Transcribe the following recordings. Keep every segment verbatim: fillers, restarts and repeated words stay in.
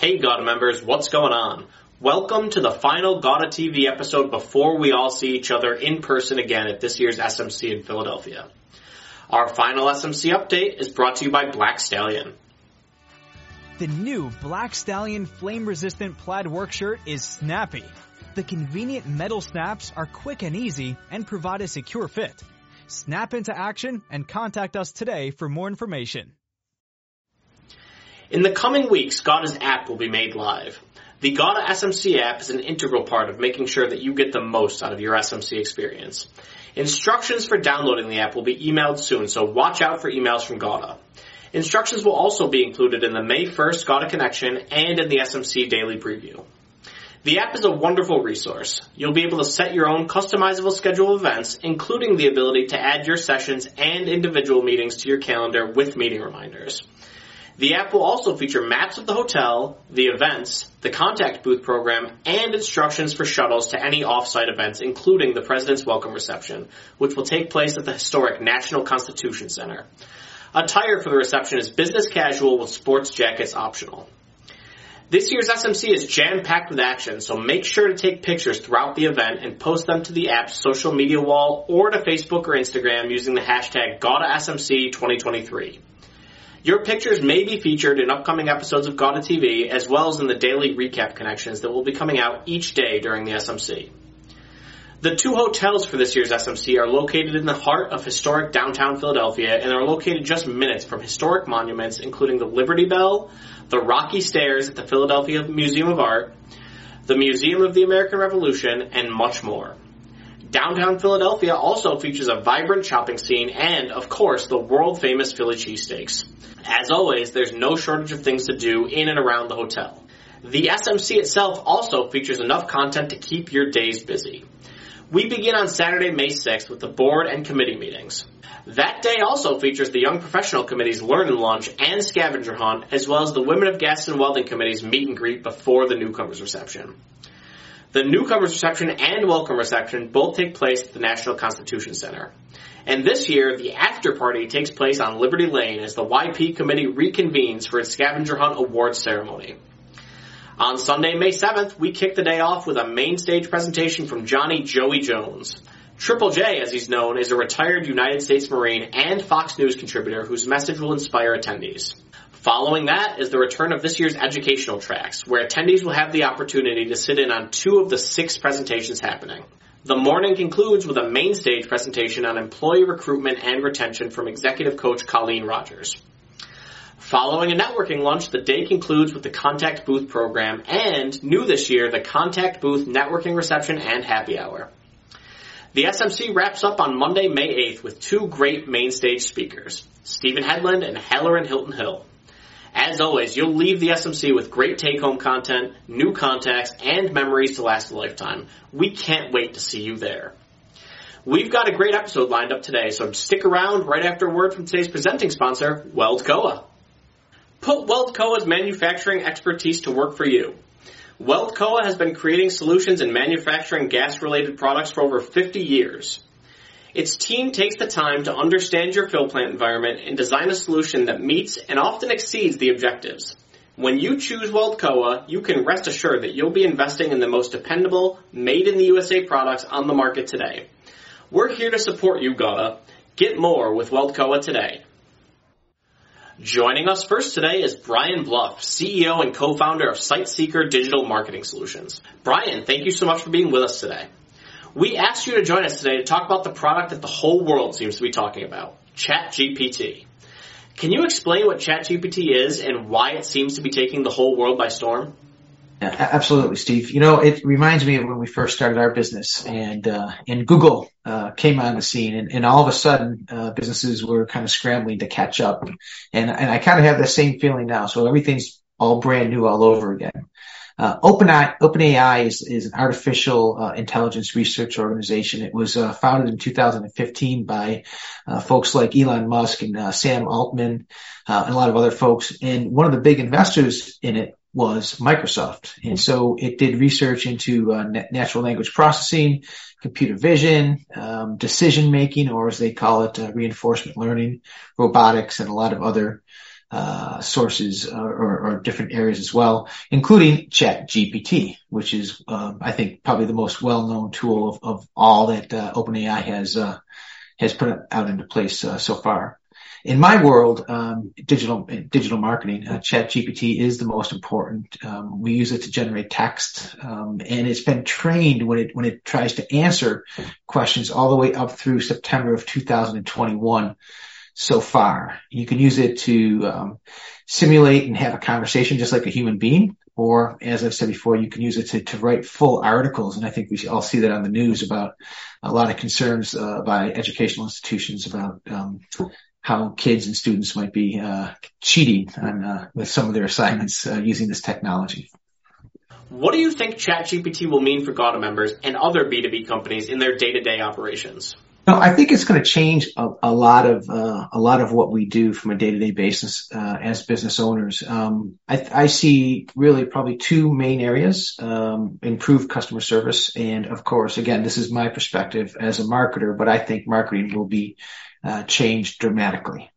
Hey GAWDA members, what's going on? Welcome to the final GAWDA T V episode before we all see each other in person again at this year's S M C in Philadelphia. Our final S M C update is brought to you by Black Stallion. The new Black Stallion flame-resistant plaid work shirt is snappy. The convenient metal snaps are quick and easy and provide a secure fit. Snap into action and contact us today for more information. In the coming weeks, GAWDA's app will be made live. The GAWDA S M C app is an integral part of making sure that you get the most out of your S M C experience. Instructions for downloading the app will be emailed soon, so watch out for emails from GAWDA. Instructions will also be included in the May first GAWDA Connection and in the S M C Daily Preview. The app is a wonderful resource. You'll be able to set your own customizable schedule of events, including the ability to add your sessions and individual meetings to your calendar with meeting reminders. The app will also feature maps of the hotel, the events, the contact booth program, and instructions for shuttles to any off-site events, including the President's Welcome Reception, which will take place at the historic National Constitution Center. Attire for the reception is business casual with sports jackets optional. This year's S M C is jam-packed with action, so make sure to take pictures throughout the event and post them to the app's social media wall or to Facebook or Instagram using the hashtag GAWDA S M C twenty twenty-three. Your pictures may be featured in upcoming episodes of GAWDA T V, as well as in the daily recap connections that will be coming out each day during the S M C. The two hotels for this year's S M C are located in the heart of historic downtown Philadelphia and are located just minutes from historic monuments, including the Liberty Bell, the Rocky Stairs at the Philadelphia Museum of Art, the Museum of the American Revolution, and much more. Downtown Philadelphia also features a vibrant shopping scene and, of course, the world-famous Philly cheesesteaks. As always, there's no shortage of things to do in and around the hotel. The S M C itself also features enough content to keep your days busy. We begin on Saturday, May sixth with the board and committee meetings. That day also features the Young Professional Committee's Learn and Lunch and Scavenger Hunt, as well as the Women of Gaston Welding Committee's meet and greet before the Newcomers Reception. The Newcomers Reception and Welcome Reception both take place at the National Constitution Center. And this year, the after party takes place on Liberty Lane as the Y P Committee reconvenes for its Scavenger Hunt Awards ceremony. On Sunday, May seventh, we kick the day off with a main stage presentation from Johnny Joey Jones. Triple J, as he's known, is a retired United States Marine and Fox News contributor whose message will inspire attendees. Following that is the return of this year's educational tracks, where attendees will have the opportunity to sit in on two of the six presentations happening. The morning concludes with a main stage presentation on employee recruitment and retention from executive coach Colleen Rogers. Following a networking lunch, the day concludes with the Contact Booth program and, new this year, the Contact Booth networking reception and happy hour. The S M C wraps up on Monday, May eighth with two great main stage speakers, Stephen Hedland and Halloran Hilton-Hill. As always, you'll leave the S M C with great take-home content, new contacts, and memories to last a lifetime. We can't wait to see you there. We've got a great episode lined up today, so stick around right after a word from today's presenting sponsor, Weldcoa. Put Weldcoa's manufacturing expertise to work for you. Weldcoa has been creating solutions and manufacturing gas-related products for over fifty years. Its team takes the time to understand your fill plant environment and design a solution that meets and often exceeds the objectives. When you choose Weldcoa, you can rest assured that you'll be investing in the most dependable, made-in-the-U S A products on the market today. We're here to support you, GAWDA. Get more with Weldcoa today. Joining us first today is Brian Bluff, C E O and co-founder of SiteSeeker Digital Marketing Solutions. Brian, thank you so much for being with us today. We asked you to join us today to talk about the product that the whole world seems to be talking about, ChatGPT. Can you explain what ChatGPT is and why it seems to be taking the whole world by storm? Yeah, absolutely, Steve. You know, it reminds me of when we first started our business and uh, and Google uh, came on the scene, and, and all of a sudden uh, businesses were kind of scrambling to catch up. And, and I kind of have that same feeling now. So everything's all brand new all over again. Uh, OpenAI, OpenAI is, is an artificial uh, intelligence research organization. It was uh, founded in two thousand fifteen by uh, folks like Elon Musk and uh, Sam Altman uh, and a lot of other folks. And one of the big investors in it was Microsoft. And so it did research into uh, natural language processing, computer vision, um, decision making, or as they call it, uh, reinforcement learning, robotics, and a lot of other uh, sources or, or, or different areas as well, including ChatGPT, which is, uh, I think, probably the most well-known tool of, of all that uh, OpenAI has uh, has put out into place uh, so far. In my world, um, digital digital marketing, uh, ChatGPT is the most important. Um, we use it to generate text, um, and it's been trained when it when it tries to answer questions all the way up through September of two thousand twenty-one. So far, you can use it to um, simulate and have a conversation just like a human being, or as I've said before, you can use it to, to write full articles. And I think we all see that on the news about a lot of concerns uh, by educational institutions about um how kids and students might be uh, cheating on, uh, with some of their assignments uh, using this technology. What do you think ChatGPT will mean for GAWDA members and other B two B companies in their day-to-day operations? No, I think it's going to change a, a lot of uh, a lot of what we do from a day-to-day basis uh, as business owners. Um, I, I see really probably two main areas: um, improved customer service, and of course, again, this is my perspective as a marketer, but I think marketing will be uh, changed dramatically.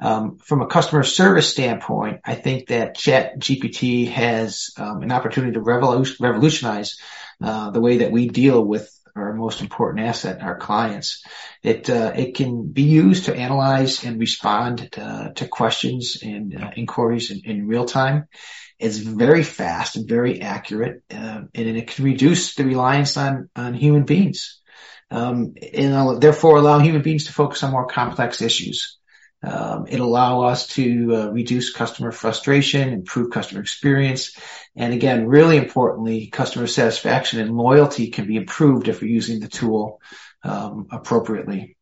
Um, from a customer service standpoint, I think that ChatGPT has um, an opportunity to revolu- revolutionize uh, the way that we deal with our most important asset, our clients. It uh, it can be used to analyze and respond to, to questions and uh, inquiries in, in real time. It's very fast and very accurate, uh, and it can reduce the reliance on on human beings, um, and therefore allow human beings to focus on more complex issues. Um, it'll allow us to uh, reduce customer frustration, improve customer experience, and again, really importantly, customer satisfaction and loyalty can be improved if we're using the tool um, appropriately.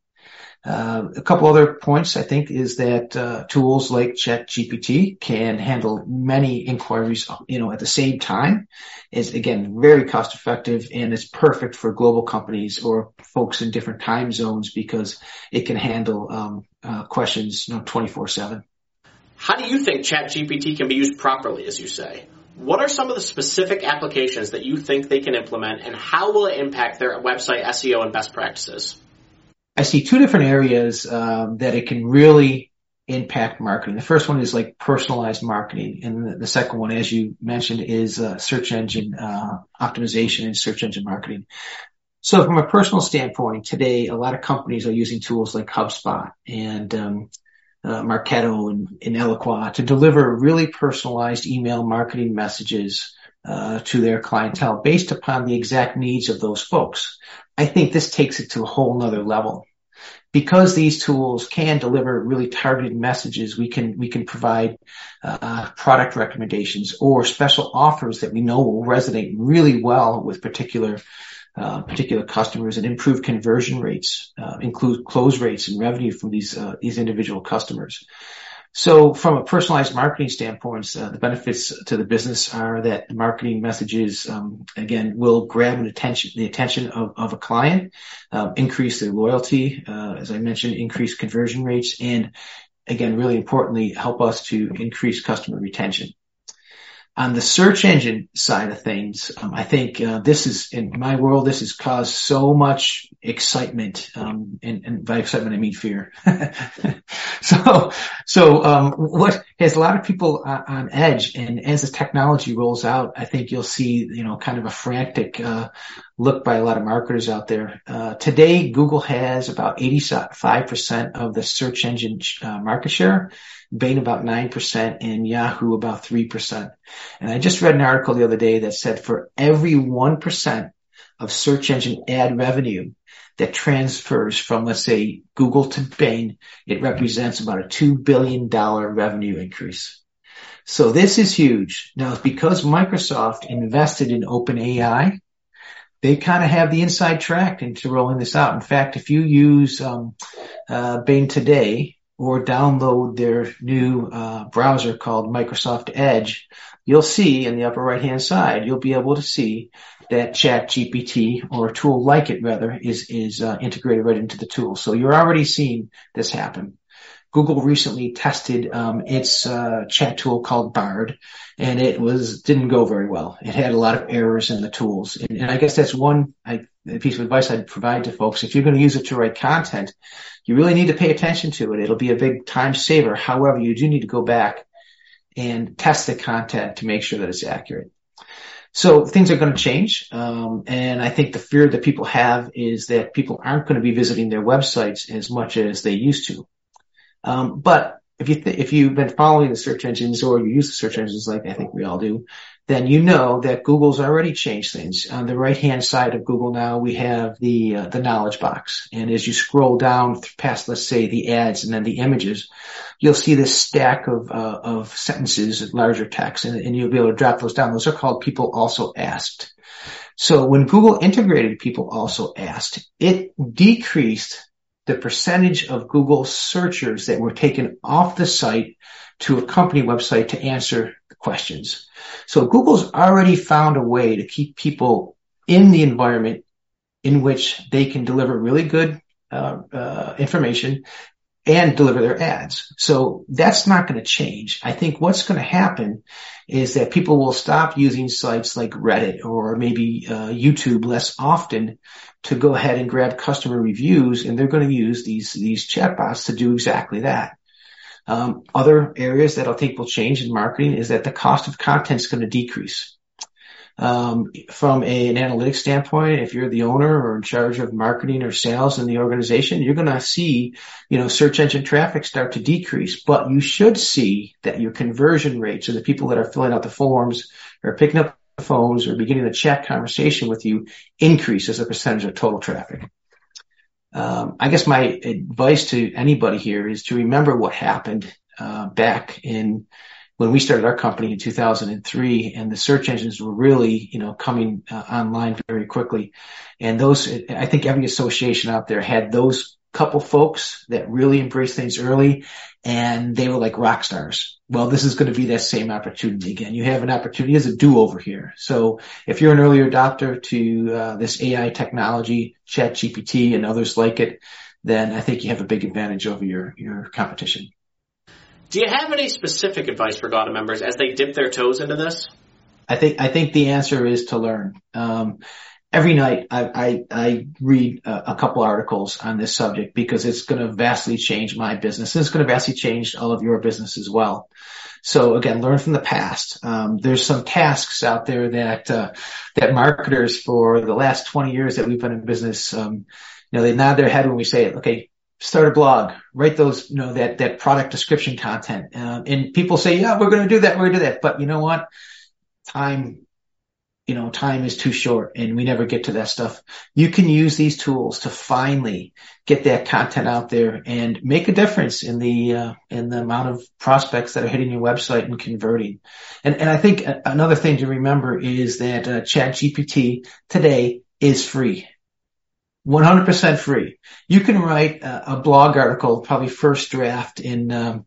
Uh, a couple other points, I think, is that uh, tools like ChatGPT can handle many inquiries, you know, at the same time. It's, again, very cost effective, and it's perfect for global companies or folks in different time zones because it can handle um, uh, questions, you know, twenty-four seven. How do you think ChatGPT can be used properly, as you say? What are some of the specific applications that you think they can implement, and how will it impact their website S E O and best practices? I see two different areas um, that it can really impact marketing. The first one is like personalized marketing. And the, the second one, as you mentioned, is uh, search engine uh, optimization and search engine marketing. So from a personal standpoint, today, a lot of companies are using tools like HubSpot and um, uh, Marketo and, and Eloqua to deliver really personalized email marketing messages Uh, to their clientele based upon the exact needs of those folks. I think this takes it to a whole nother level. Because these tools can deliver really targeted messages, we can, we can provide, uh, product recommendations or special offers that we know will resonate really well with particular, uh, particular customers and improve conversion rates, uh, include close rates and revenue from these, uh, these individual customers. So from a personalized marketing standpoint, uh, the benefits to the business are that the marketing messages, um, again, will grab an attention, the attention of, of a client, uh, increase their loyalty, uh, as I mentioned, increase conversion rates, and again, really importantly, help us to increase customer retention. On the search engine side of things, um, I think uh, this is, in my world, this has caused so much excitement, um, and, and by excitement I mean fear. so, so um, what has a lot of people uh, on edge, and as the technology rolls out, I think you'll see, you know, kind of a frantic uh, look by a lot of marketers out there. Uh, today, Google has about eighty-five percent of the search engine uh, market share, Bain about nine percent, and Yahoo about three percent. And I just read an article the other day that said for every one percent of search engine ad revenue that transfers from, let's say, Google to Bain, it represents about a two billion dollars revenue increase. So this is huge. Now, because Microsoft invested in OpenAI, they kind of have the inside track into rolling this out. In fact, if you use um, uh, Bain today, or download their new uh, browser called Microsoft Edge, you'll see in the upper right-hand side, you'll be able to see that ChatGPT, or a tool like it rather, is is uh, integrated right into the tool. So you're already seeing this happen. Google recently tested um, its uh, chat tool called Bard, and it was didn't go very well. It had a lot of errors in the tools. And, and I guess that's one I, piece of advice I'd provide to folks. If you're going to use it to write content, you really need to pay attention to it. It'll be a big time saver. However, you do need to go back and test the content to make sure that it's accurate. So things are going to change, um, and I think the fear that people have is that people aren't going to be visiting their websites as much as they used to. Um, but if you th- if you've been following the search engines, or you use the search engines like I think we all do, then you know that Google's already changed things. On the right-hand side of Google now, we have the uh, the knowledge box, and as you scroll down past, let's say, the ads and then the images, you'll see this stack of uh, of sentences, larger text, and, and you'll be able to drop those down. Those are called people also asked. So when Google integrated people also asked, it decreased the percentage of Google searchers that were taken off the site to a company website to answer questions. So Google's already found a way to keep people in the environment in which they can deliver really good uh, uh, information and deliver their ads. So that's not going to change. I think what's going to happen is that people will stop using sites like Reddit or maybe uh, YouTube less often to go ahead and grab customer reviews, and they're going to use these these chatbots to do exactly that. Um, other areas that I think will change in marketing is that the cost of content is going to decrease. Um, from a, an analytics standpoint, if you're the owner or in charge of marketing or sales in the organization, you're going to see, you know, search engine traffic start to decrease, but you should see that your conversion rates, or the people that are filling out the forms or picking up the phones or beginning a chat conversation with you, increase as a percentage of total traffic. Um, I guess my advice to anybody here is to remember what happened, uh, back in when we started our company in two thousand three, and the search engines were really, you know, coming uh, online very quickly. And those, I think every association out there had those couple folks that really embraced things early, and they were like rock stars. Well, this is going to be that same opportunity again. You have an opportunity as a do-over here. So if you're an early adopter to uh, this A I technology, ChatGPT and others like it, then I think you have a big advantage over your, your competition. Do you have any specific advice for GAWDA members as they dip their toes into this? I think I think the answer is to learn. Um, every night I, I, I read a, a couple articles on this subject, because it's going to vastly change my business. It's going to vastly change all of your business as well. So again, learn from the past. Um, there's some tasks out there that uh, that marketers for the last twenty years that we've been in business, um, you know, they nod their head when we say it. Okay. Start a blog, write those, you know, that, that product description content. Um, and people say, yeah, we're going to do that. We're going to do that. But you know what? Time, you know, time is too short, and we never get to that stuff. You can use these tools to finally get that content out there and make a difference in the, uh, in the amount of prospects that are hitting your website and converting. And, and I think another thing to remember is that uh, ChatGPT today is free. one hundred percent free. You can write a, a blog article, probably first draft, in um,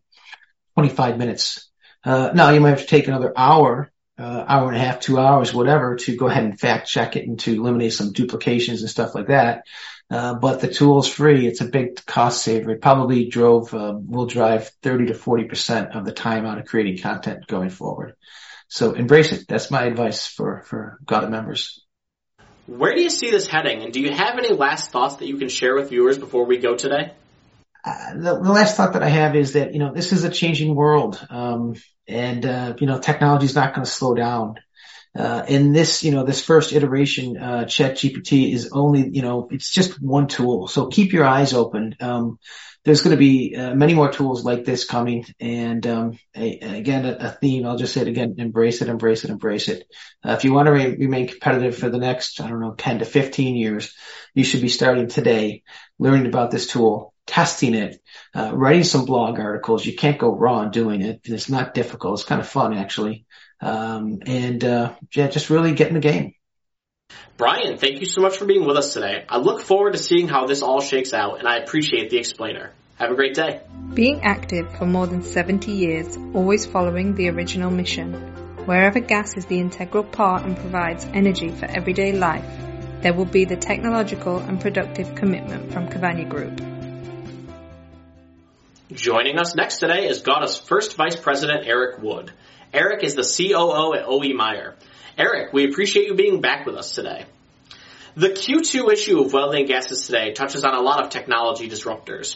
twenty-five minutes. Uh, now, you might have to take another hour, uh, hour and a half, two hours, whatever, to go ahead and fact check it and to eliminate some duplications and stuff like that. Uh, but the tool's free. It's a big cost saver. It probably drove, uh, will drive thirty to forty percent of the time out of creating content going forward. So embrace it. That's my advice for, for GAWDA members. Where do you see this heading, and do you have any last thoughts that you can share with viewers before we go today? Uh, the, the last thought that I have is that, you know, this is a changing world, um, and, uh, you know, technology is not going to slow down. Uh, in this, you know, this first iteration, uh, ChatGPT is only, you know, it's just one tool. So keep your eyes open. Um, there's going to be uh, many more tools like this coming. And, um, a, again, a, a theme, I'll just say it again, embrace it, embrace it, embrace it. Uh, if you want to re- remain competitive for the next, I don't know, ten to fifteen years, you should be starting today, learning about this tool, testing it, uh, writing some blog articles. You can't go wrong doing it. It's not difficult. It's kind of fun, actually. Um, and, uh, yeah, just really get in the game. Brian, thank you so much for being with us today. I look forward to seeing how this all shakes out, and I appreciate the explainer. Have a great day. Being active for more than seventy years, always following the original mission. Wherever gas is the integral part and provides energy for everyday life, there will be the technological and productive commitment from Cavani Group. Joining us next today is GAWDA's first Vice President, Eric Wood. Eric is the C O O at O E Meyer. Eric, we appreciate you being back with us today. The Q two issue of Welding Gases Today touches on a lot of technology disruptors.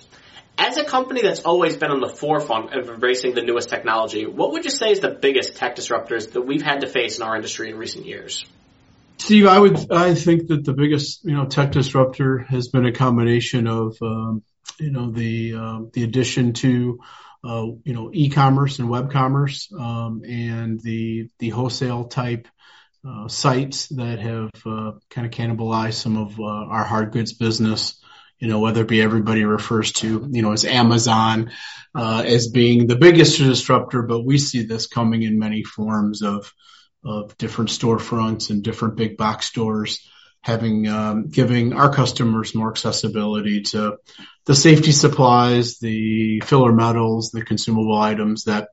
As a company that's always been on the forefront of embracing the newest technology, what would you say is the biggest tech disruptors that we've had to face in our industry in recent years? Steve, I would, I think that the biggest, you know, tech disruptor has been a combination of, um, you know, the, uh, the addition to, uh, you know, e-commerce and web commerce, um, and the, the wholesale type, uh, sites that have, uh, kind of cannibalized some of, uh, our hard goods business. You know, whether it be everybody refers to, you know, as Amazon uh, as being the biggest disruptor, but we see this coming in many forms of of different storefronts and different big box stores having um, giving our customers more accessibility to the safety supplies, the filler metals, the consumable items that,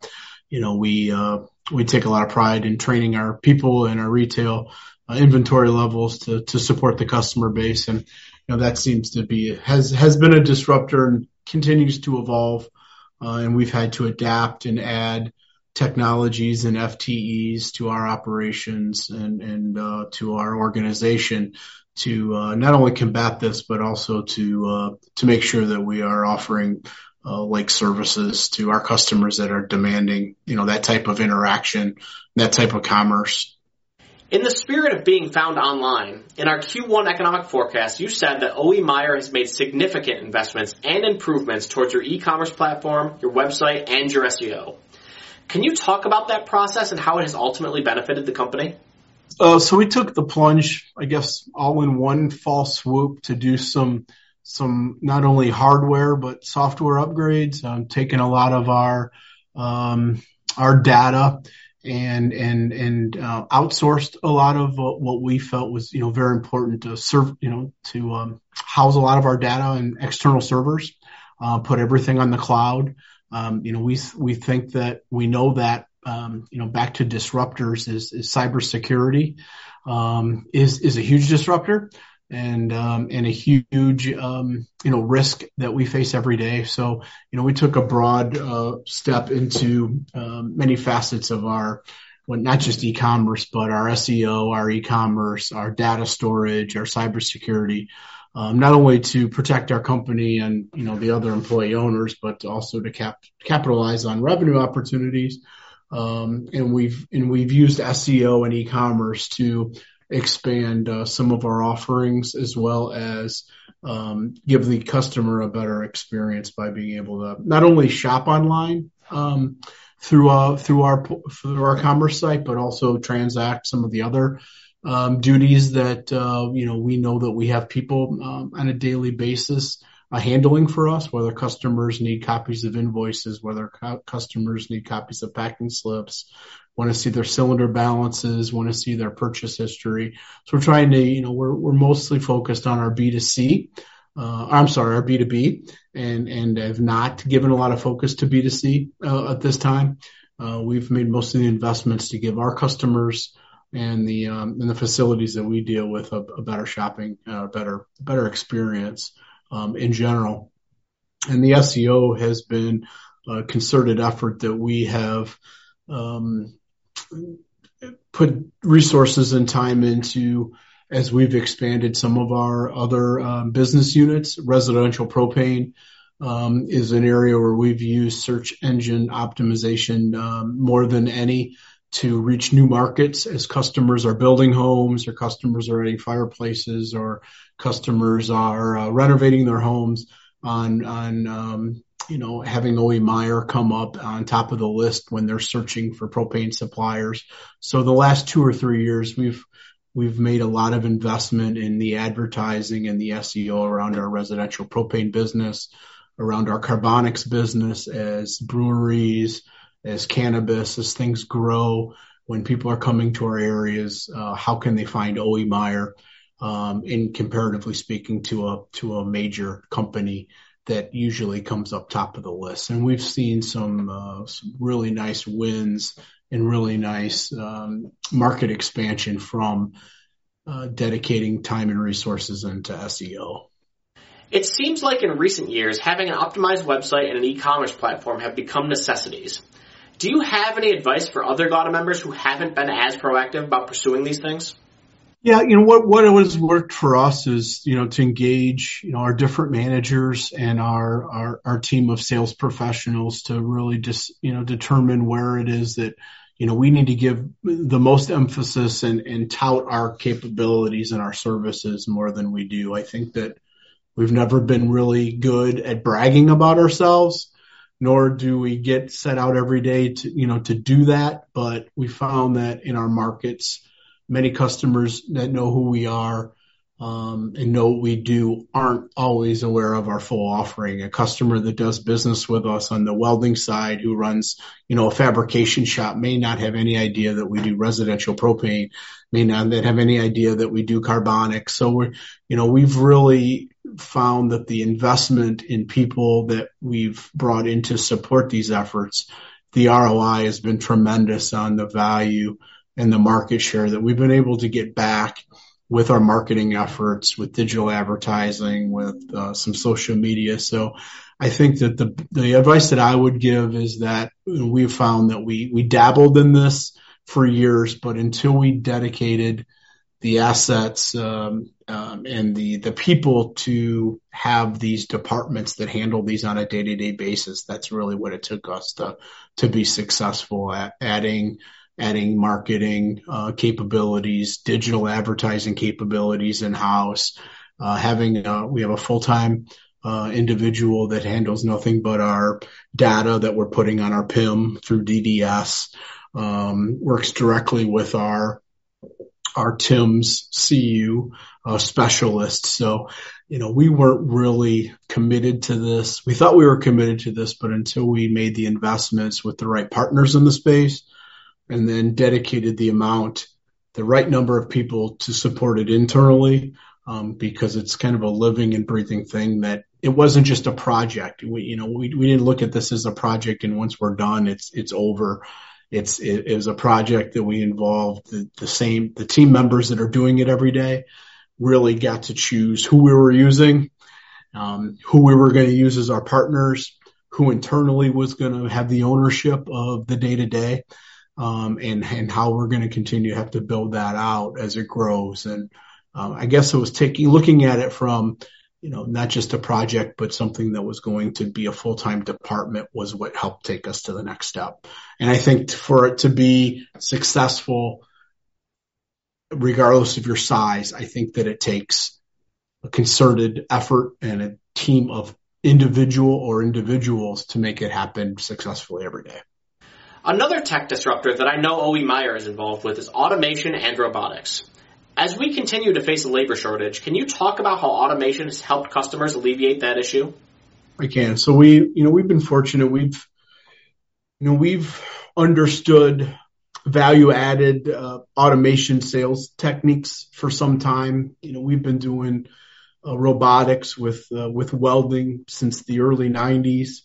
you know, we uh, we take a lot of pride in training our people and our retail uh, inventory levels to to support the customer base. And you know, that seems to be, has, has been a disruptor and continues to evolve. Uh, and we've had to adapt and add technologies and F T Es to our operations and, and, uh, to our organization to, uh, not only combat this, but also to, uh, to make sure that we are offering, uh, like services to our customers that are demanding, you know, that type of interaction, that type of commerce. In the spirit of being found online, in our Q one economic forecast, you said that O E Meyer has made significant investments and improvements towards your e-commerce platform, your website, and your S E O. Can you talk about that process and how it has ultimately benefited the company? Uh, so we took the plunge, I guess, all in one fall swoop to do some some not only hardware but software upgrades. Um, taking a lot of our um, our data. And, and, and, uh, outsourced a lot of uh, what we felt was, you know, very important to serve, you know, to, um, house a lot of our data on external servers, uh, put everything on the cloud. Um, you know, we, we think that we know that, um, you know, back to disruptors is, is cybersecurity, um, is, is a huge disruptor and, um, and a huge, um, you know, risk that we face every day. So, you know, we took a broad, uh, step into, um, many facets of our, well, not just e-commerce, but our S E O, our e-commerce, our data storage, our cybersecurity, um, not only to protect our company and, you know, the other employee owners, but also to cap, capitalize on revenue opportunities. Um, and we've, and we've used S E O and e-commerce to expand uh, some of our offerings, as well as um, give the customer a better experience by being able to not only shop online um, through uh, through our through our commerce site, but also transact some of the other um, duties that uh, you know we know that we have people um, on a daily basis uh, handling for us. Whether customers need copies of invoices, whether co- customers need copies of packing slips. Want to see their cylinder balances, want to see their purchase history. So we're trying to, you know, we're we're mostly focused on our B two C. Uh, I'm sorry, our B two B, and and have not given a lot of focus to B two C uh, at this time. Uh, we've made most of the investments to give our customers and the um, and the facilities that we deal with a, a better shopping, uh, better better experience um, in general. And the S E O has been a concerted effort that we have. Um, put resources and time into as we've expanded some of our other um, business units. Residential propane um, is an area where we've used search engine optimization um, more than any to reach new markets as customers are building homes or customers are adding fireplaces or customers are uh, renovating their homes on, on um you know, having O E Meyer come up on top of the list when they're searching for propane suppliers. So the last two or three years, we've we've made a lot of investment in the advertising and the S E O around our residential propane business, around our carbonics business as breweries, as cannabis, as things grow. When people are coming to our areas, uh, how can they find O E Meyer um, in comparatively speaking to a to a major company that usually comes up top of the list. And we've seen some, uh, some really nice wins and really nice um, market expansion from uh, dedicating time and resources into S E O. It seems like in recent years, having an optimized website and an e-commerce platform have become necessities. Do you have any advice for other GAWDA members who haven't been as proactive about pursuing these things? Yeah, you know, what, what has worked for us is, you know, to engage, you know, our different managers and our, our, our team of sales professionals to really just, you know, determine where it is that, you know, we need to give the most emphasis and, and tout our capabilities and our services more than we do. I think that we've never been really good at bragging about ourselves, nor do we get set out every day to, you know, to do that. But we found that in our markets, many customers that know who we are um, and know what we do aren't always aware of our full offering. A customer that does business with us on the welding side who runs, you know, a fabrication shop may not have any idea that we do residential propane, may not have any idea that we do carbonic. So we're, you know, we've really found that the investment in people that we've brought in to support these efforts, the R O I has been tremendous on the value and the market share that we've been able to get back with our marketing efforts, with digital advertising, with uh, some social media. So I think that the the advice that I would give is that we've found that we we dabbled in this for years, but until we dedicated the assets um, um, and the the people to have these departments that handle these on a day-to-day basis, that's really what it took us to to be successful at adding adding marketing uh, capabilities, digital advertising capabilities in-house. Uh, having a, we have a full-time uh, individual that handles nothing but our data that we're putting on our P I M through D D S, um, works directly with our our T I Ms, C U uh, specialists. So, you know, we weren't really committed to this. We thought we were committed to this, but until we made the investments with the right partners in the space and then dedicated the amount, the right number of people to support it internally, um, because it's kind of a living and breathing thing that it wasn't just a project. We, you know, we, we didn't look at this as a project and once we're done, it's, it's over. It's, it, it was a project that we involved the, the same, the team members that are doing it every day really got to choose who we were using, um, who we were going to use as our partners, who internally was going to have the ownership of the day to day. Um, and, and how we're going to continue to have to build that out as it grows. And um, I guess it was taking, looking at it from, you know, not just a project, but something that was going to be a full-time department was what helped take us to the next step. And I think for it to be successful, regardless of your size, I think that it takes a concerted effort and a team of individual or individuals to make it happen successfully every day. Another tech disruptor that I know O E Meyer is involved with is automation and robotics. As we continue to face a labor shortage, can you talk about how automation has helped customers alleviate that issue? I can. So we, you know, we've been fortunate. We've, you know, we've understood value-added uh, automation sales techniques for some time. You know, we've been doing uh, robotics with uh, with welding since the early nineties.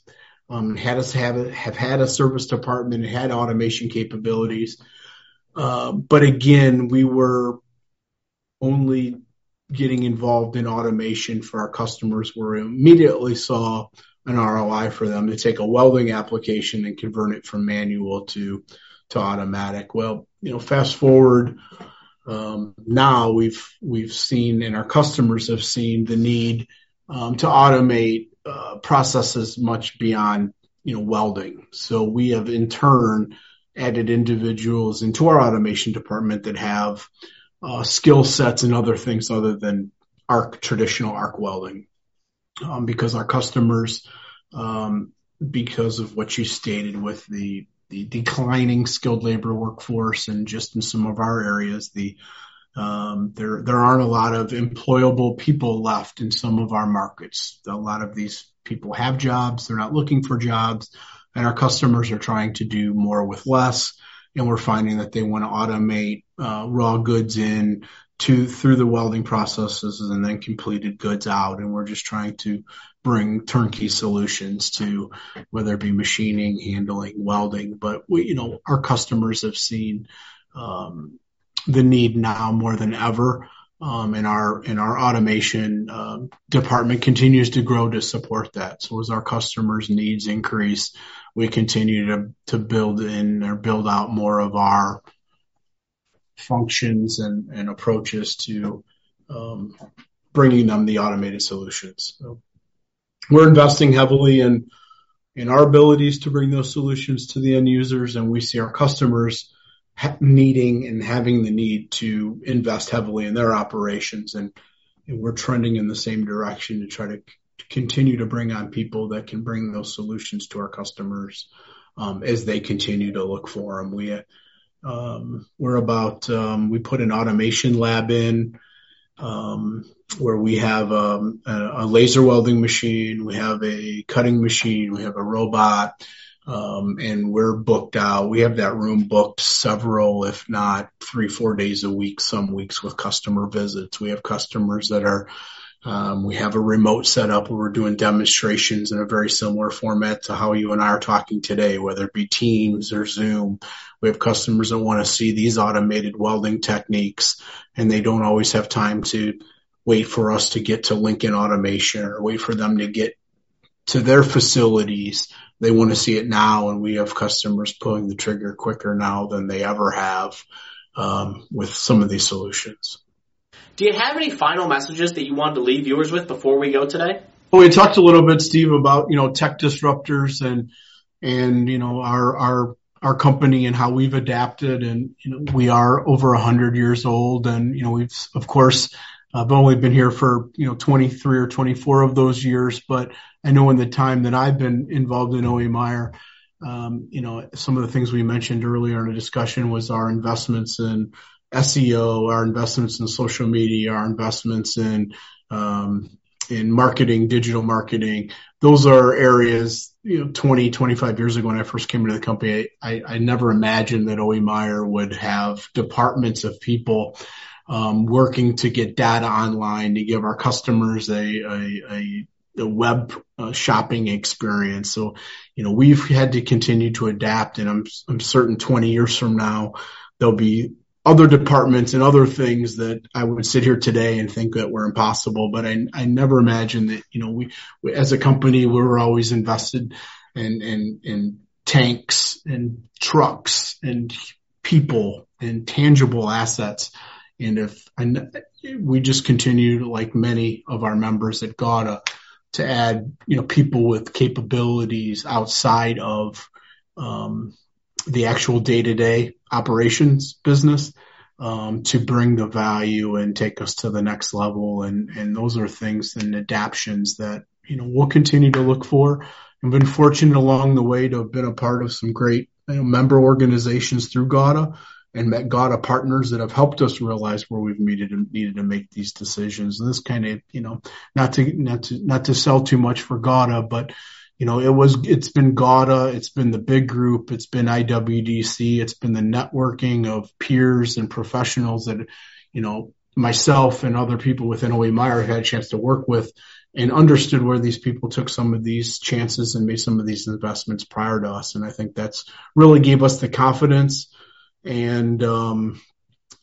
Um, had us have a, have had a service department, had automation capabilities. Uh, but again, we were only getting involved in automation for our customers where we immediately saw an R O I for them to take a welding application and convert it from manual to, to automatic. Well, you know, fast forward, um, now we've, we've seen, and our customers have seen the need um, to automate Uh, processes much beyond, you know, welding. So we have in turn added individuals into our automation department that have uh, skill sets and other things other than arc, traditional arc welding, um, because our customers, um, because of what you stated with the, the declining skilled labor workforce and just in some of our areas, the Um, there, there aren't a lot of employable people left in some of our markets. A lot of these people have jobs. They're not looking for jobs, and our customers are trying to do more with less. And we're finding that they want to automate uh, raw goods in to through the welding processes and then completed goods out. And we're just trying to bring turnkey solutions to whether it be machining, handling, welding. But we, you know, our customers have seen, um, the need now more than ever um, and our and our automation um, department continues to grow to support that. So as our customers' needs increase, we continue to to build in or build out more of our functions and, and approaches to um, bringing them the automated solutions. So we're investing heavily in in our abilities to bring those solutions to the end users, and we see our customers ha- needing and having the need to invest heavily in their operations, and, and we're trending in the same direction to try to c- continue to bring on people that can bring those solutions to our customers um, as they continue to look for them. We, um, we're about, um, we put an automation lab in um, where we have um, a, a laser welding machine, we have a cutting machine, we have a robot, um, and we're booked out. We have that room booked several, if not three, four days a week, some weeks with customer visits. We have customers that are, um, we have a remote setup where we're doing demonstrations in a very similar format to how you and I are talking today, whether it be Teams or Zoom. We have customers that want to see these automated welding techniques, and they don't always have time to wait for us to get to Lincoln Automation or wait for them to get to their facilities. They want to see it now, and we have customers pulling the trigger quicker now than they ever have um, with some of these solutions. Do you have any final messages that you wanted to leave viewers with before we go today? Well, we talked a little bit, Steve, about, you know, tech disruptors and, and, you know, our, our, our company and how we've adapted. And, you know, we are over a hundred years old, and, you know, we've, of course, I've only been here for, you know, twenty-three or twenty-four of those years, but I know in the time that I've been involved in O E Meyer, um, you know, some of the things we mentioned earlier in the discussion was our investments in S E O, our investments in social media, our investments in um, in marketing, digital marketing. Those are areas, you know, twenty, twenty-five years ago when I first came into the company, I, I never imagined that O E Meyer would have departments of people Um, working to get data online to give our customers a, a, a, a web uh, shopping experience. So, you know, we've had to continue to adapt, and I'm, I'm certain twenty years from now, there'll be other departments and other things that I would sit here today and think that were impossible. But I, I never imagined that, you know, we, we as a company, we were always invested in, in, in tanks and trucks and people and tangible assets. And if and we just continue, like many of our members at GAWDA, to add, you know, people with capabilities outside of um, the actual day-to-day operations business um, to bring the value and take us to the next level. And, and those are things and adaptions that, you know, we'll continue to look for. I've been fortunate along the way to have been a part of some great, you know, member organizations through GAWDA, and met GAWDA partners that have helped us realize where we've needed and needed to make these decisions. And this kind of, you know, not to, not to, not to sell too much for GAWDA, but, you know, it was, it's been GAWDA, it's been the big group, it's been I W D C, it's been the networking of peers and professionals that, you know, myself and other people within O E Meyer had a chance to work with and understood where these people took some of these chances and made some of these investments prior to us. And I think that's really gave us the confidence and um,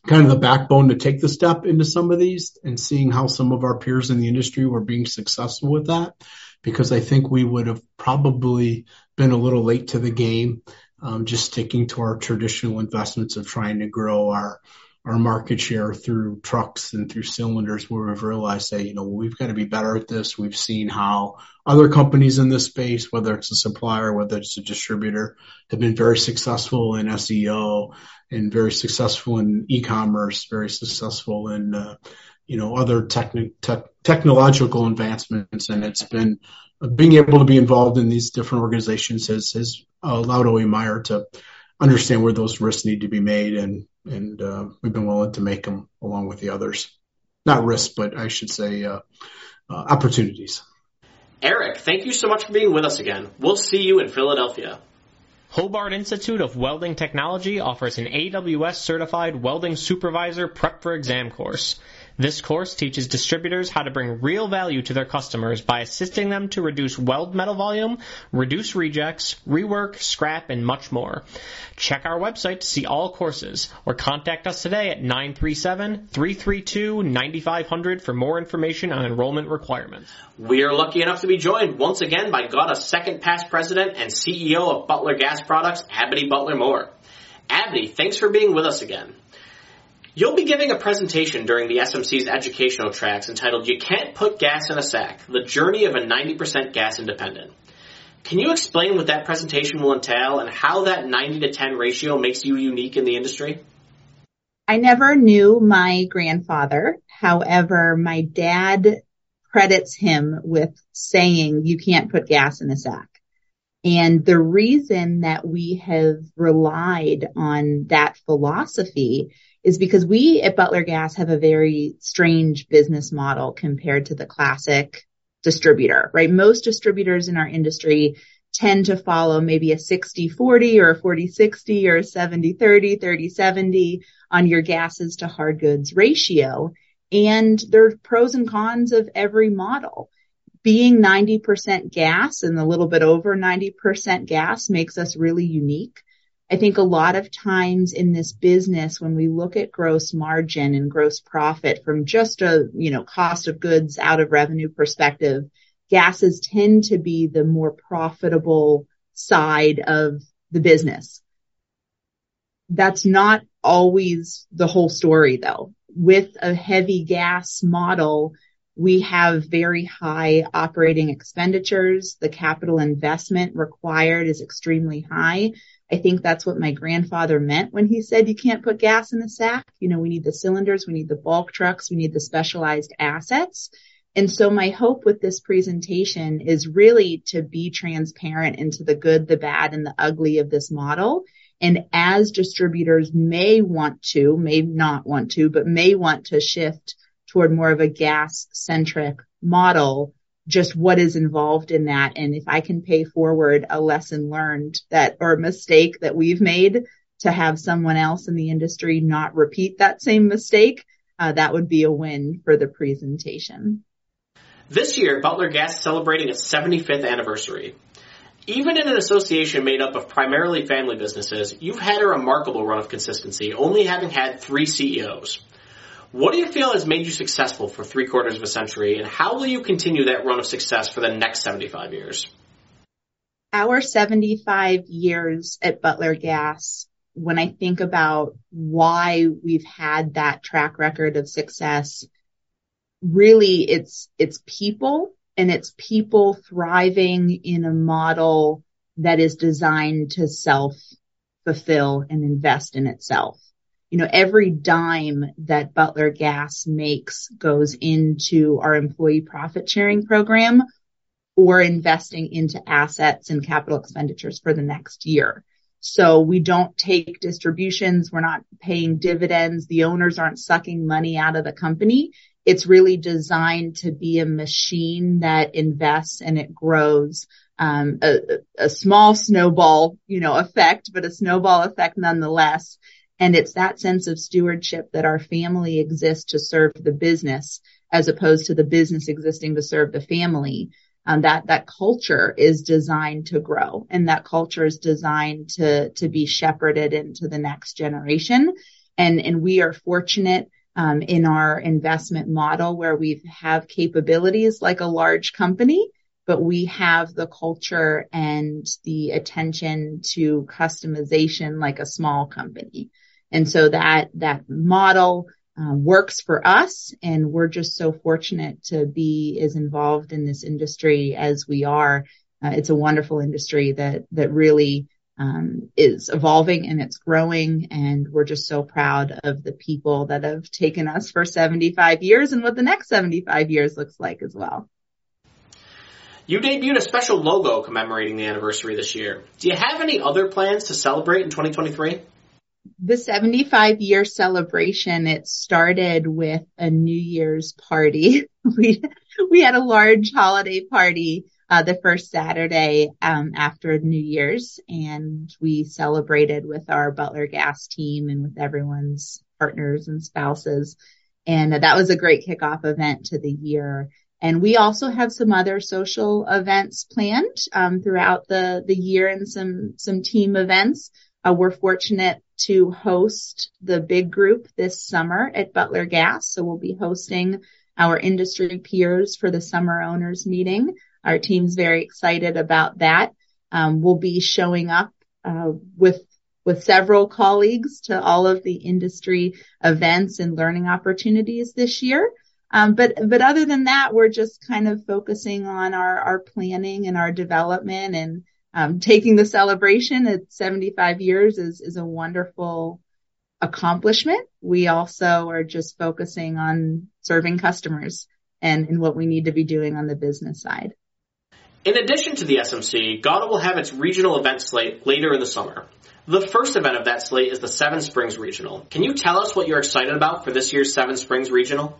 kind of the backbone to take the step into some of these, and seeing how some of our peers in the industry were being successful with that, because I think we would have probably been a little late to the game, um, just sticking to our traditional investments of trying to grow our our market share through trucks and through cylinders, where we've realized that, you know, we've got to be better at this. We've seen how other companies in this space, whether it's a supplier, whether it's a distributor, have been very successful in S E O and very successful in e-commerce, very successful in, uh, you know, other techni- te- technological advancements. And it's been uh, being able to be involved in these different organizations has, has allowed O E Meyer to understand where those risks need to be made, and and uh, we've been willing to make them along with the others. Not risks, but I should say uh, uh, opportunities. Eric, thank you so much for being with us again. We'll see you in Philadelphia. Hobart Institute of Welding Technology offers an A W S-certified welding supervisor prep for exam course. This course teaches distributors how to bring real value to their customers by assisting them to reduce weld metal volume, reduce rejects, rework, scrap, and much more. Check our website to see all courses, or contact us today at nine three seven, three three two, nine five zero zero for more information on enrollment requirements. We are lucky enough to be joined once again by GAWDA's second past president and C E O of Butler Gas Products, Abney Butler Moore. Abney, thanks for being with us again. You'll be giving a presentation during the S M C's educational tracks entitled You Can't Put Gas in a Sack, The Journey of a ninety percent Gas Independent. Can you explain what that presentation will entail and how that ninety to ten ratio makes you unique in the industry? I never knew my grandfather. However, my dad credits him with saying you can't put gas in a sack. And the reason that we have relied on that philosophy is because we at Butler Gas have a very strange business model compared to the classic distributor, right? Most distributors in our industry tend to follow maybe a sixty forty or a forty sixty or a seventy thirty, thirty seventy on your gases to hard goods ratio. And there are pros and cons of every model. Being ninety percent gas and a little bit over ninety percent gas makes us really unique. I think a lot of times in this business, when we look at gross margin and gross profit from just a, you know, cost of goods out of revenue perspective, gases tend to be the more profitable side of the business. That's not always the whole story, though. With a heavy gas model, we have very high operating expenditures. The capital investment required is extremely high. I think that's what my grandfather meant when he said you can't put gas in the sack. You know, we need the cylinders, we need the bulk trucks, we need the specialized assets. And so my hope with this presentation is really to be transparent into the good, the bad, and the ugly of this model. And as distributors may want to, may not want to, but may want to shift toward more of a gas-centric model, just what is involved in that. And if I can pay forward a lesson learned that, or a mistake that we've made, to have someone else in the industry not repeat that same mistake, uh, that would be a win for the presentation. This year, Butler Gas is celebrating its seventy-fifth anniversary. Even in an association made up of primarily family businesses, you've had a remarkable run of consistency, only having had three C E Os. What do you feel has made you successful for three quarters of a century, and how will you continue that run of success for the next seventy-five years? Our seventy-five years at Butler Gas, when I think about why we've had that track record of success, really it's it's people, and it's people thriving in a model that is designed to self-fulfill and invest in itself. You know, every dime that Butler Gas makes goes into our employee profit sharing program or investing into assets and capital expenditures for the next year. So we don't take distributions. We're not paying dividends. The owners aren't sucking money out of the company. It's really designed to be a machine that invests and it grows. Um, a, a small snowball, you know, effect, but a snowball effect nonetheless. And it's that sense of stewardship that our family exists to serve the business as opposed to the business existing to serve the family. Um, that, that culture is designed to grow, and that culture is designed to, to be shepherded into the next generation. And, and we are fortunate, um, in our investment model where we have capabilities like a large company, but we have the culture and the attention to customization like a small company. And so that, that model uh, works for us, and we're just so fortunate to be as involved in this industry as we are. Uh, it's a wonderful industry that, that really um, is evolving and it's growing. And we're just so proud of the people that have taken us for seventy-five years and what the next seventy-five years looks like as well. You debuted a special logo commemorating the anniversary this year. Do you have any other plans to celebrate in twenty twenty-three? The seventy-five-year celebration, it started with a New Year's party. We we had a large holiday party uh, the first Saturday um, after New Year's, and we celebrated with our Butler Gas team and with everyone's partners and spouses. And that was a great kickoff event to the year. And we also have some other social events planned um, throughout the, the year and some, some team events. Uh, we're fortunate to host the big group this summer at Butler Gas. So we'll be hosting our industry peers for the summer owners meeting. Our team's very excited about that. Um, we'll be showing up uh, with with several colleagues to all of the industry events and learning opportunities this year. Um, but but other than that, we're just kind of focusing on our, our planning and our development and um, taking the celebration at seventy-five years is, is a wonderful accomplishment. We also are just focusing on serving customers and, and what we need to be doing on the business side. In addition to the S M C, GAWDA will have its regional event slate later in the summer. The first event of that slate is the Seven Springs Regional. Can you tell us what you're excited about for this year's Seven Springs Regional?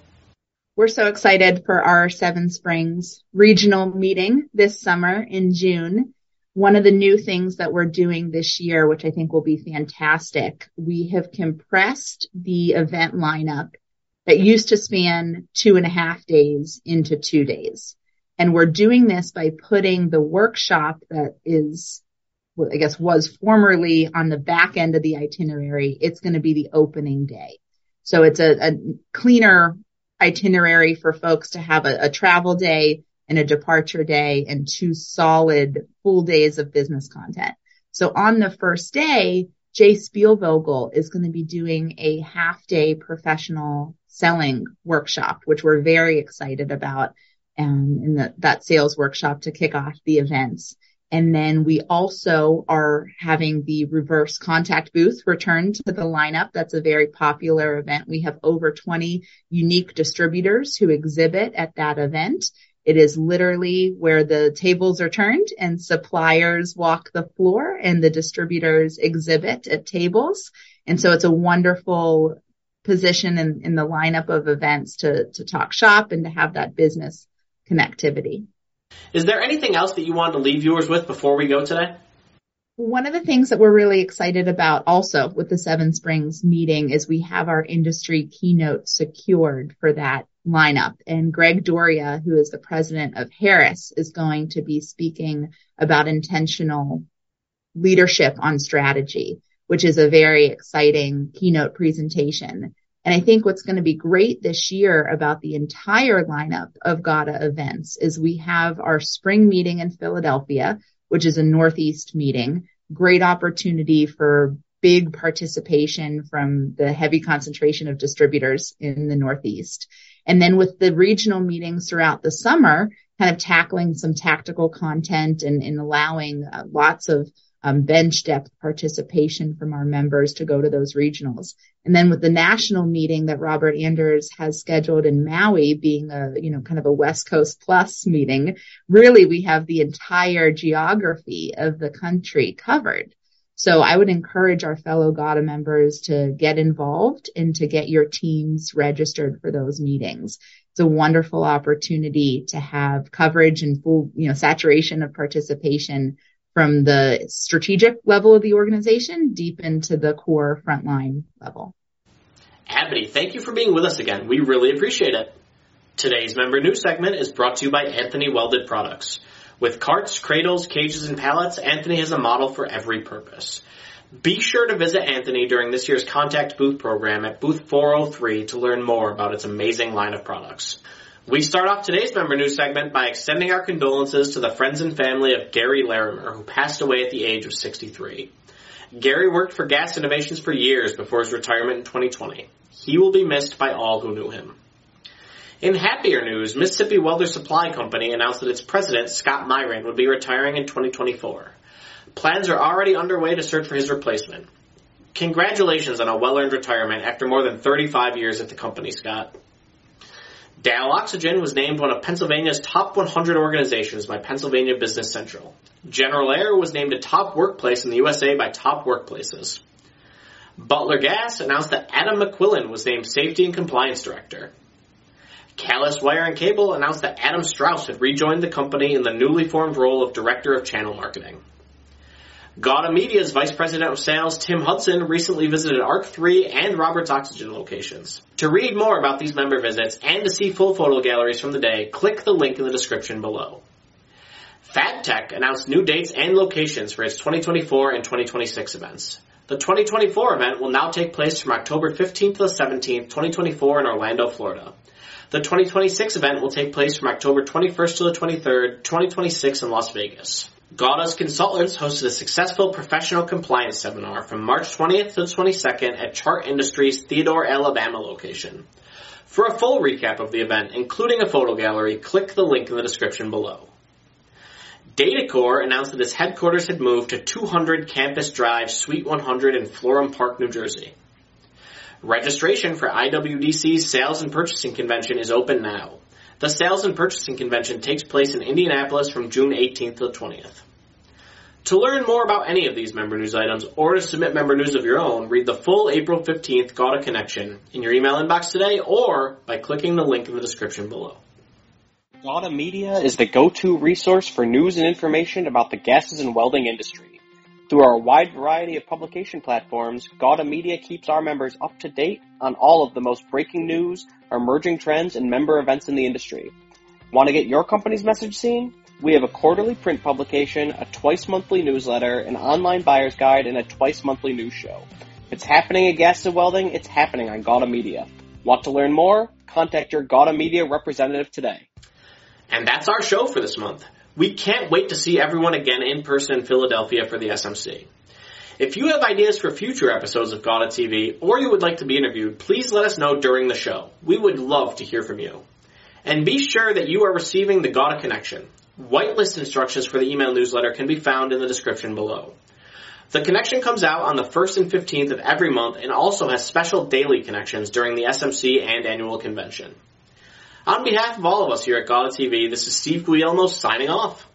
We're so excited for our Seven Springs Regional meeting this summer in June. One of the new things that we're doing this year, which I think will be fantastic, we have compressed the event lineup that used to span two and a half days into two days. And we're doing this by putting the workshop that is, well, I guess was formerly on the back end of the itinerary. It's going to be the opening day. So it's a, a cleaner itinerary for folks to have a, a travel day and a departure day and two solid full days of business content. So on the first day, Jay Spielvogel is going to be doing a half day professional selling workshop, which we're very excited about. Um, in the, that sales workshop to kick off the events. And then we also are having the reverse contact booth return to the lineup. That's a very popular event. We have over twenty unique distributors who exhibit at that event. It is literally where the tables are turned and suppliers walk the floor and the distributors exhibit at tables. And so it's a wonderful position in, in the lineup of events to, to talk shop and to have that business connectivity. Is there anything else that you wanted to leave viewers with before we go today? One of the things that we're really excited about also with the Seven Springs meeting is we have our industry keynote secured for that lineup. And Greg Doria, who is the president of Harris, is going to be speaking about intentional leadership on strategy, which is a very exciting keynote presentation. And I think what's going to be great this year about the entire lineup of GAWDA events is we have our spring meeting in Philadelphia, which is a Northeast meeting. Great opportunity for big participation from the heavy concentration of distributors in the Northeast. And then with the regional meetings throughout the summer, kind of tackling some tactical content and, and allowing uh, lots of Um, bench depth participation from our members to go to those regionals. And then with the national meeting that Robert Anders has scheduled in Maui being a, you know, kind of a West Coast plus meeting, really we have the entire geography of the country covered. So I would encourage our fellow GAWDA members to get involved and to get your teams registered for those meetings. It's a wonderful opportunity to have coverage and full, you know, saturation of participation from the strategic level of the organization deep into the core frontline level. Abby, thank you for being with us again. We really appreciate it. Today's member news segment is brought to you by Anthony Welded Products. With carts, cradles, cages, and pallets, Anthony has a model for every purpose. Be sure to visit Anthony during this year's Contact Booth program at Booth four oh three to learn more about its amazing line of products. We start off today's member news segment by extending our condolences to the friends and family of Gary Larimer, who passed away at the age of sixty-three. Gary worked for Gas Innovations for years before his retirement in twenty twenty. He will be missed by all who knew him. In happier news, Mississippi Welder Supply Company announced that its president, Scott Myron, would be retiring in twenty twenty-four. Plans are already underway to search for his replacement. Congratulations on a well-earned retirement after more than thirty-five years at the company, Scott. Dow Oxygen was named one of Pennsylvania's top one hundred organizations by Pennsylvania Business Central. General Air was named a top workplace in the U S A by Top Workplaces. Butler Gas announced that Adam McQuillan was named Safety and Compliance Director. Callis Wire and Cable announced that Adam Strauss had rejoined the company in the newly formed role of Director of Channel Marketing. GAWDA Media's Vice President of Sales, Tim Hudson, recently visited ARC three and Robert's Oxygen locations. To read more about these member visits and to see full photo galleries from the day, click the link in the description below. FabTech announced new dates and locations for its twenty twenty-four and twenty twenty-six events. The twenty twenty-four event will now take place from October fifteenth to the seventeenth, twenty twenty-four in Orlando, Florida. The twenty twenty-six event will take place from October twenty-first to the twenty-third, twenty twenty-six in Las Vegas. GAWDA's consultants hosted a successful professional compliance seminar from March twentieth to the twenty-second at Chart Industries' Theodore, Alabama location. For a full recap of the event, including a photo gallery, click the link in the description below. Datacore announced that its headquarters had moved to two hundred Campus Drive, Suite one hundred in Florham Park, New Jersey. Registration for I W D C's Sales and Purchasing Convention is open now. The Sales and Purchasing Convention takes place in Indianapolis from June eighteenth to the twentieth. To learn more about any of these member news items or to submit member news of your own, read the full April fifteenth GAWDA Connection in your email inbox today or by clicking the link in the description below. GAWDA Media is the go-to resource for news and information about the gases and welding industry. Through our wide variety of publication platforms, GAWDA Media keeps our members up to date on all of the most breaking news, emerging trends, and member events in the industry. Want to get your company's message seen? We have a quarterly print publication, a twice-monthly newsletter, an online buyer's guide, and a twice-monthly news show. If it's happening at Gases and Welding, it's happening on GAWDA Media. Want to learn more? Contact your GAWDA Media representative today. And that's our show for this month. We can't wait to see everyone again in person in Philadelphia for the S M C. If you have ideas for future episodes of GAWDA T V, or you would like to be interviewed, please let us know during the show. We would love to hear from you. And be sure that you are receiving the GAWDA Connection. Whitelist instructions for the email newsletter can be found in the description below. The Connection comes out on the first and fifteenth of every month and also has special daily connections during the S M C and annual convention. On behalf of all of us here at GAWDA T V, this is Steve Guglielmo signing off.